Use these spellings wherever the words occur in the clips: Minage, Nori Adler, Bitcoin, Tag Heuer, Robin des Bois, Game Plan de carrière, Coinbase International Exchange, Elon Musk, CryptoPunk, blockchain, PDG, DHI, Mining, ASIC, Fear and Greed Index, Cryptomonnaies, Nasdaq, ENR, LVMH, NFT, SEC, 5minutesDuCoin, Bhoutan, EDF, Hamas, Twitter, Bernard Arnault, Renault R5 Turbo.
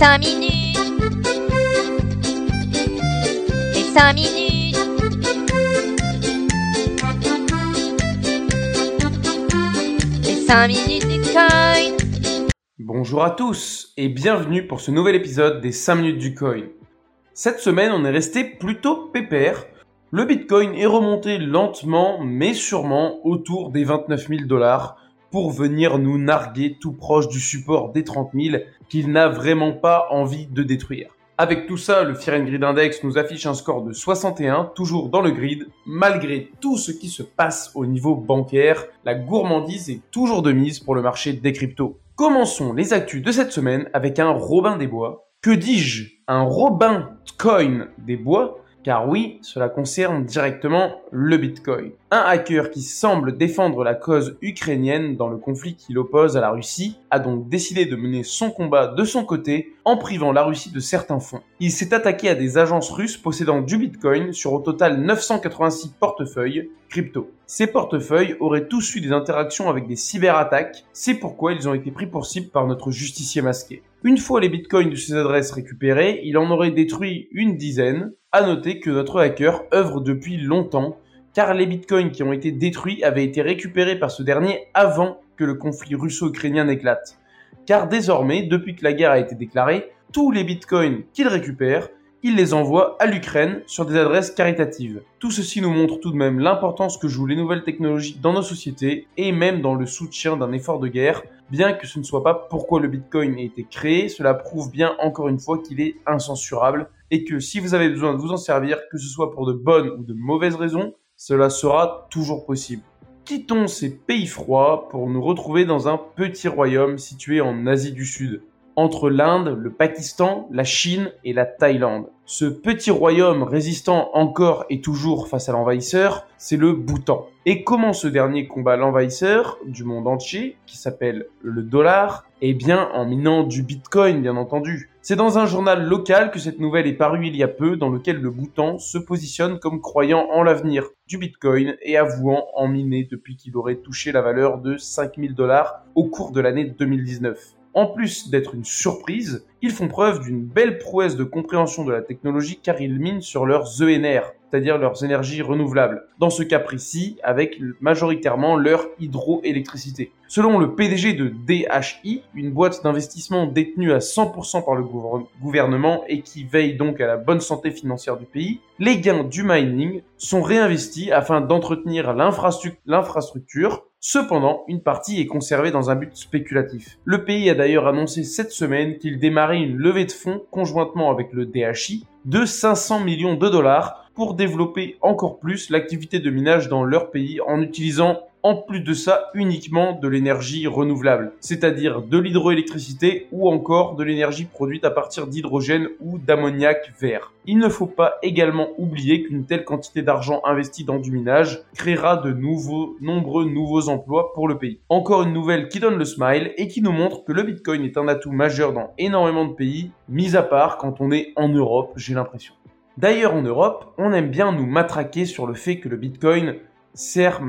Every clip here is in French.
Les 5 minutes. Les 5 minutes du coin. Bonjour à tous et bienvenue pour ce nouvel épisode des 5 minutes du coin. Cette semaine, on est resté plutôt pépère. Le Bitcoin est remonté lentement mais sûrement autour des 29 000 $ pour venir nous narguer tout proche du support des 30 000 qu'il n'a vraiment pas envie de détruire. Avec tout ça, le Fear and Greed Index nous affiche un score de 61, toujours dans le grid. Malgré tout ce qui se passe au niveau bancaire, la gourmandise est toujours de mise pour le marché des cryptos. Commençons les actus de cette semaine avec un Robin des Bois. Que dis-je ? Un Robin coin des Bois, car oui, cela concerne directement le Bitcoin. Un hacker qui semble défendre la cause ukrainienne dans le conflit qui l'oppose à la Russie a donc décidé de mener son combat de son côté en privant la Russie de certains fonds. Il s'est attaqué à des agences russes possédant du Bitcoin sur au total 986 portefeuilles crypto. Ces portefeuilles auraient tous eu des interactions avec des cyberattaques, c'est pourquoi ils ont été pris pour cible par notre justicier masqué. Une fois les bitcoins de ces adresses récupérés, il en aurait détruit une dizaine. À noter que notre hacker œuvre depuis longtemps, car les bitcoins qui ont été détruits avaient été récupérés par ce dernier avant que le conflit russo-ukrainien n'éclate. Car désormais, depuis que la guerre a été déclarée, tous les bitcoins qu'il récupère, il les envoie à l'Ukraine sur des adresses caritatives. Tout ceci nous montre tout de même l'importance que jouent les nouvelles technologies dans nos sociétés et même dans le soutien d'un effort de guerre. Bien que ce ne soit pas pourquoi le Bitcoin a été créé, cela prouve bien encore une fois qu'il est incensurable et que si vous avez besoin de vous en servir, que ce soit pour de bonnes ou de mauvaises raisons, cela sera toujours possible. Quittons ces pays froids pour nous retrouver dans un petit royaume situé en Asie du Sud, entre l'Inde, le Pakistan, la Chine et la Thaïlande. Ce petit royaume résistant encore et toujours face à l'envahisseur, c'est le Bhoutan. Et comment ce dernier combat l'envahisseur du monde entier, qui s'appelle le dollar ? Eh bien, en minant du Bitcoin, bien entendu. C'est dans un journal local que cette nouvelle est parue il y a peu, dans lequel le Bhoutan se positionne comme croyant en l'avenir du Bitcoin et avouant en miner depuis qu'il aurait touché la valeur de 5 000 $ au cours de l'année 2019. En plus d'être une surprise, ils font preuve d'une belle prouesse de compréhension de la technologie car ils minent sur leurs ENR, c'est-à-dire leurs énergies renouvelables, dans ce cas précis avec majoritairement leur hydroélectricité. Selon le PDG de DHI, une boîte d'investissement détenue à 100% par le gouvernement et qui veille donc à la bonne santé financière du pays, les gains du mining sont réinvestis afin d'entretenir l'infrastructure. Cependant, une partie est conservée dans un but spéculatif. Le pays a d'ailleurs annoncé cette semaine qu'il démarrait une levée de fonds conjointement avec le DHI de 500 millions $ pour développer encore plus l'activité de minage dans leur pays en utilisant en plus de ça uniquement de l'énergie renouvelable, c'est-à-dire de l'hydroélectricité ou encore de l'énergie produite à partir d'hydrogène ou d'ammoniac vert. Il ne faut pas également oublier qu'une telle quantité d'argent investie dans du minage créera de nombreux nouveaux emplois pour le pays. Encore une nouvelle qui donne le smile et qui nous montre que le Bitcoin est un atout majeur dans énormément de pays, mis à part quand on est en Europe, j'ai l'impression. D'ailleurs en Europe, on aime bien nous matraquer sur le fait que le Bitcoin sert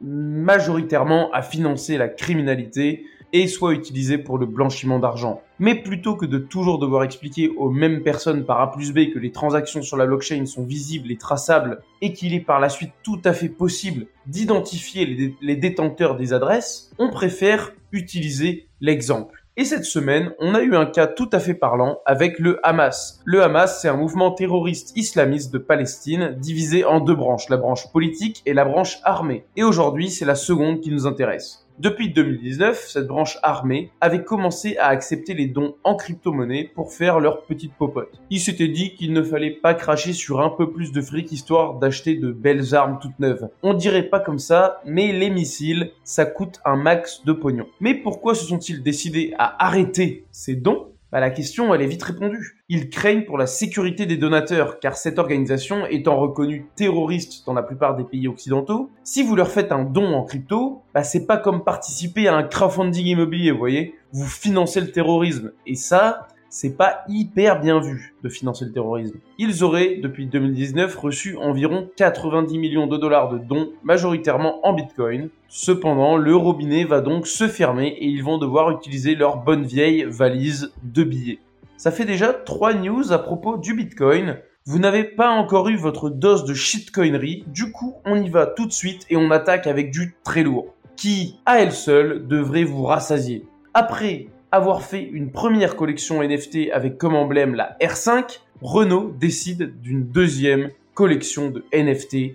majoritairement à financer la criminalité et soit utilisé pour le blanchiment d'argent. Mais plutôt que de toujours devoir expliquer aux mêmes personnes par A plus B que les transactions sur la blockchain sont visibles et traçables et qu'il est par la suite tout à fait possible d'identifier les détenteurs des adresses, on préfère utiliser l'exemple. Et cette semaine, on a eu un cas tout à fait parlant avec le Hamas. Le Hamas, c'est un mouvement terroriste islamiste de Palestine divisé en deux branches, la branche politique et la branche armée. Et aujourd'hui, c'est la seconde qui nous intéresse. Depuis 2019, cette branche armée avait commencé à accepter les dons en crypto-monnaie pour faire leur petite popote. Ils s'étaient dit qu'il ne fallait pas cracher sur un peu plus de fric histoire d'acheter de belles armes toutes neuves. On dirait pas comme ça, mais les missiles, ça coûte un max de pognon. Mais pourquoi se sont-ils décidés à arrêter ces dons ? Bah, la question, elle est vite répondue. Ils craignent pour la sécurité des donateurs, car cette organisation étant reconnue terroriste dans la plupart des pays occidentaux, si vous leur faites un don en crypto, bah, c'est pas comme participer à un crowdfunding immobilier, vous voyez. Vous financez le terrorisme. Et ça, c'est pas hyper bien vu de financer le terrorisme. Ils auraient, depuis 2019, reçu environ 90 000 $ de dons, majoritairement en Bitcoin. Cependant, le robinet va donc se fermer et ils vont devoir utiliser leur bonne vieille valise de billets. Ça fait déjà 3 news à propos du Bitcoin. Vous n'avez pas encore eu votre dose de shitcoinerie, du coup on y va tout de suite et on attaque avec du très lourd, qui, à elle seule, devrait vous rassasier. Après avoir fait une première collection NFT avec comme emblème la R5, Renault décide d'une deuxième collection de NFT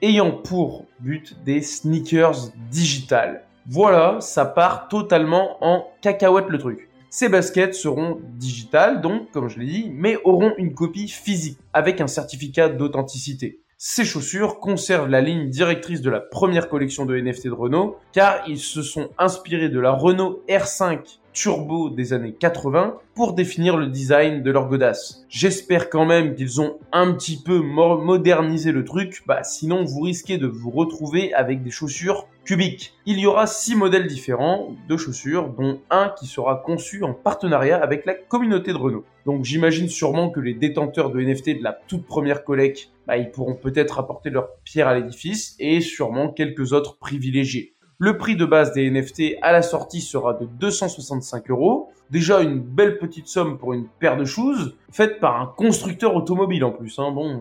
ayant pour but des sneakers digitales. Voilà, ça part totalement en cacahuète le truc. Ces baskets seront digitales, donc, comme je l'ai dit, mais auront une copie physique avec un certificat d'authenticité. Ces chaussures conservent la ligne directrice de la première collection de NFT de Renault, car ils se sont inspirés de la Renault R5 Turbo des années 80 pour définir le design de leur godasse. J'espère quand même qu'ils ont un petit peu modernisé le truc, sinon vous risquez de vous retrouver avec des chaussures cubique. Il y aura 6 modèles différents de chaussures, dont un qui sera conçu en partenariat avec la communauté de Renault. Donc j'imagine sûrement que les détenteurs de NFT de la toute première collecte, ils pourront peut-être apporter leur pierre à l'édifice et sûrement quelques autres privilégiés. Le prix de base des NFT à la sortie sera de 265€. Déjà une belle petite somme pour une paire de shoes, faite par un constructeur automobile en plus.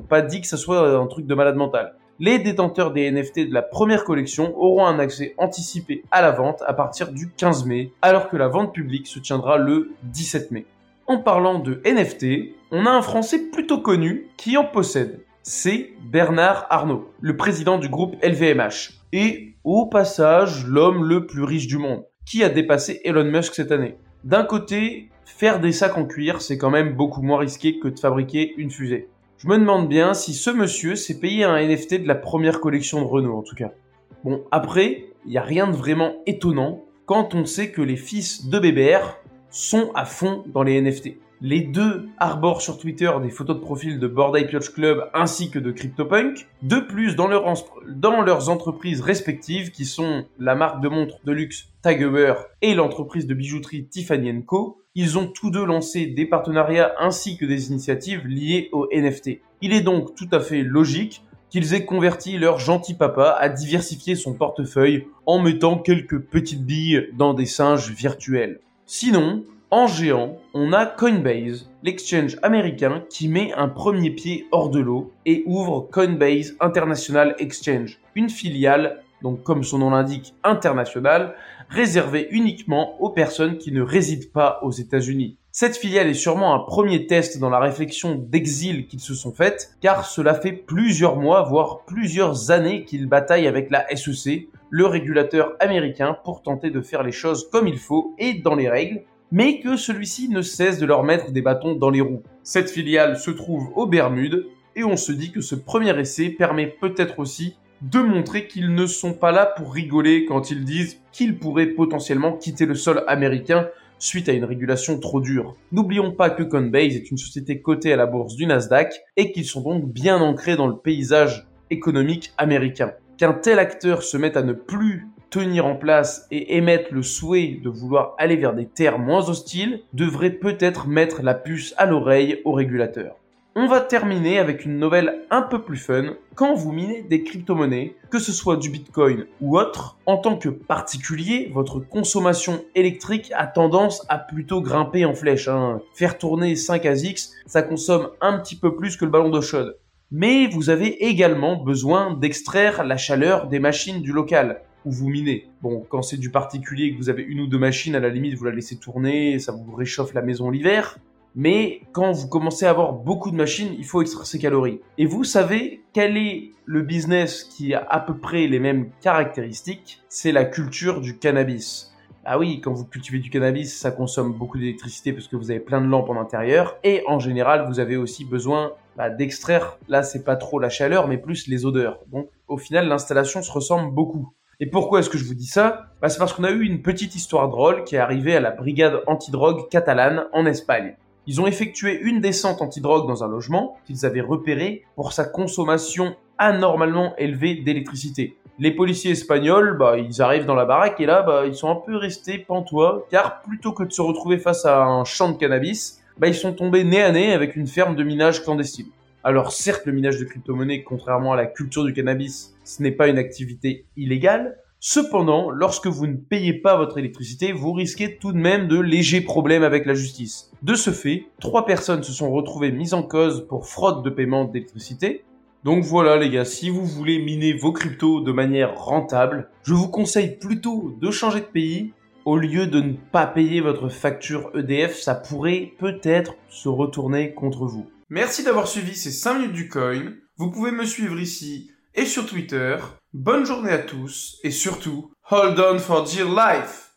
Pas dit que ça soit un truc de malade mental. Les détenteurs des NFT de la première collection auront un accès anticipé à la vente à partir du 15 mai, alors que la vente publique se tiendra le 17 mai. En parlant de NFT, on a un Français plutôt connu qui en possède. C'est Bernard Arnault, le président du groupe LVMH, et au passage l'homme le plus riche du monde, qui a dépassé Elon Musk cette année. D'un côté, faire des sacs en cuir, c'est quand même beaucoup moins risqué que de fabriquer une fusée. Je me demande bien si ce monsieur s'est payé un NFT de la première collection de Renault en tout cas. Bon, après, il n'y a rien de vraiment étonnant quand on sait que les fils de Bébert sont à fond dans les NFT. Les deux arborent sur Twitter des photos de profil de Bored Ape Yacht Club ainsi que de CryptoPunk. De plus, dans leurs entreprises respectives, qui sont la marque de montres de luxe Tag Heuer et l'entreprise de bijouterie Tiffany & Co., ils ont tous deux lancé des partenariats ainsi que des initiatives liées aux NFT. Il est donc tout à fait logique qu'ils aient converti leur gentil papa à diversifier son portefeuille en mettant quelques petites billes dans des singes virtuels. Sinon, en géant, on a Coinbase, l'exchange américain qui met un premier pied hors de l'eau et ouvre Coinbase International Exchange, une filiale, donc comme son nom l'indique, internationale, réservée uniquement aux personnes qui ne résident pas aux États-Unis. Cette filiale est sûrement un premier test dans la réflexion d'exil qu'ils se sont faites, car cela fait plusieurs mois, voire plusieurs années qu'ils bataillent avec la SEC, le régulateur américain, pour tenter de faire les choses comme il faut et dans les règles, mais que celui-ci ne cesse de leur mettre des bâtons dans les roues. Cette filiale se trouve aux Bermudes, et on se dit que ce premier essai permet peut-être aussi de montrer qu'ils ne sont pas là pour rigoler quand ils disent qu'ils pourraient potentiellement quitter le sol américain suite à une régulation trop dure. N'oublions pas que Coinbase est une société cotée à la bourse du Nasdaq, et qu'ils sont donc bien ancrés dans le paysage économique américain. Qu'un tel acteur se mette à ne plus tenir en place et émettre le souhait de vouloir aller vers des terres moins hostiles devrait peut-être mettre la puce à l'oreille au régulateur. On va terminer avec une nouvelle un peu plus fun. Quand vous minez des crypto-monnaies, que ce soit du Bitcoin ou autre, en tant que particulier, votre consommation électrique a tendance à plutôt grimper en flèche. Faire tourner 5 ASICs, ça consomme un petit peu plus que le ballon d'eau chaude. Mais vous avez également besoin d'extraire la chaleur des machines du local où vous minez. Bon, quand c'est du particulier et que vous avez une ou deux machines, à la limite, vous la laissez tourner, ça vous réchauffe la maison l'hiver. Mais quand vous commencez à avoir beaucoup de machines, il faut extraire ses calories. Et vous savez quel est le business qui a à peu près les mêmes caractéristiques ? C'est la culture du cannabis. Ah oui, quand vous cultivez du cannabis, ça consomme beaucoup d'électricité parce que vous avez plein de lampes en intérieur. Et en général, vous avez aussi besoin d'extraire, là c'est pas trop la chaleur, mais plus les odeurs. Donc au final, l'installation se ressemble beaucoup. Et pourquoi est-ce que je vous dis ça ? C'est parce qu'on a eu une petite histoire drôle qui est arrivée à la brigade antidrogue catalane en Espagne. Ils ont effectué une descente antidrogue dans un logement qu'ils avaient repéré pour sa consommation anormalement élevée d'électricité. Les policiers espagnols, ils arrivent dans la baraque et là, ils sont un peu restés pantois, car plutôt que de se retrouver face à un champ de cannabis, ils sont tombés nez à nez avec une ferme de minage clandestine. Alors certes, le minage de crypto-monnaies, contrairement à la culture du cannabis, ce n'est pas une activité illégale, Cependant, lorsque vous ne payez pas votre électricité, vous risquez tout de même de légers problèmes avec la justice. De ce fait, 3 personnes se sont retrouvées mises en cause pour fraude de paiement d'électricité. Donc voilà les gars, si vous voulez miner vos cryptos de manière rentable, je vous conseille plutôt de changer de pays. Au lieu de ne pas payer votre facture EDF, ça pourrait peut-être se retourner contre vous. Merci d'avoir suivi ces 5 minutes du coin. Vous pouvez me suivre ici et sur Twitter. Bonne journée à tous et surtout, hold on for dear life!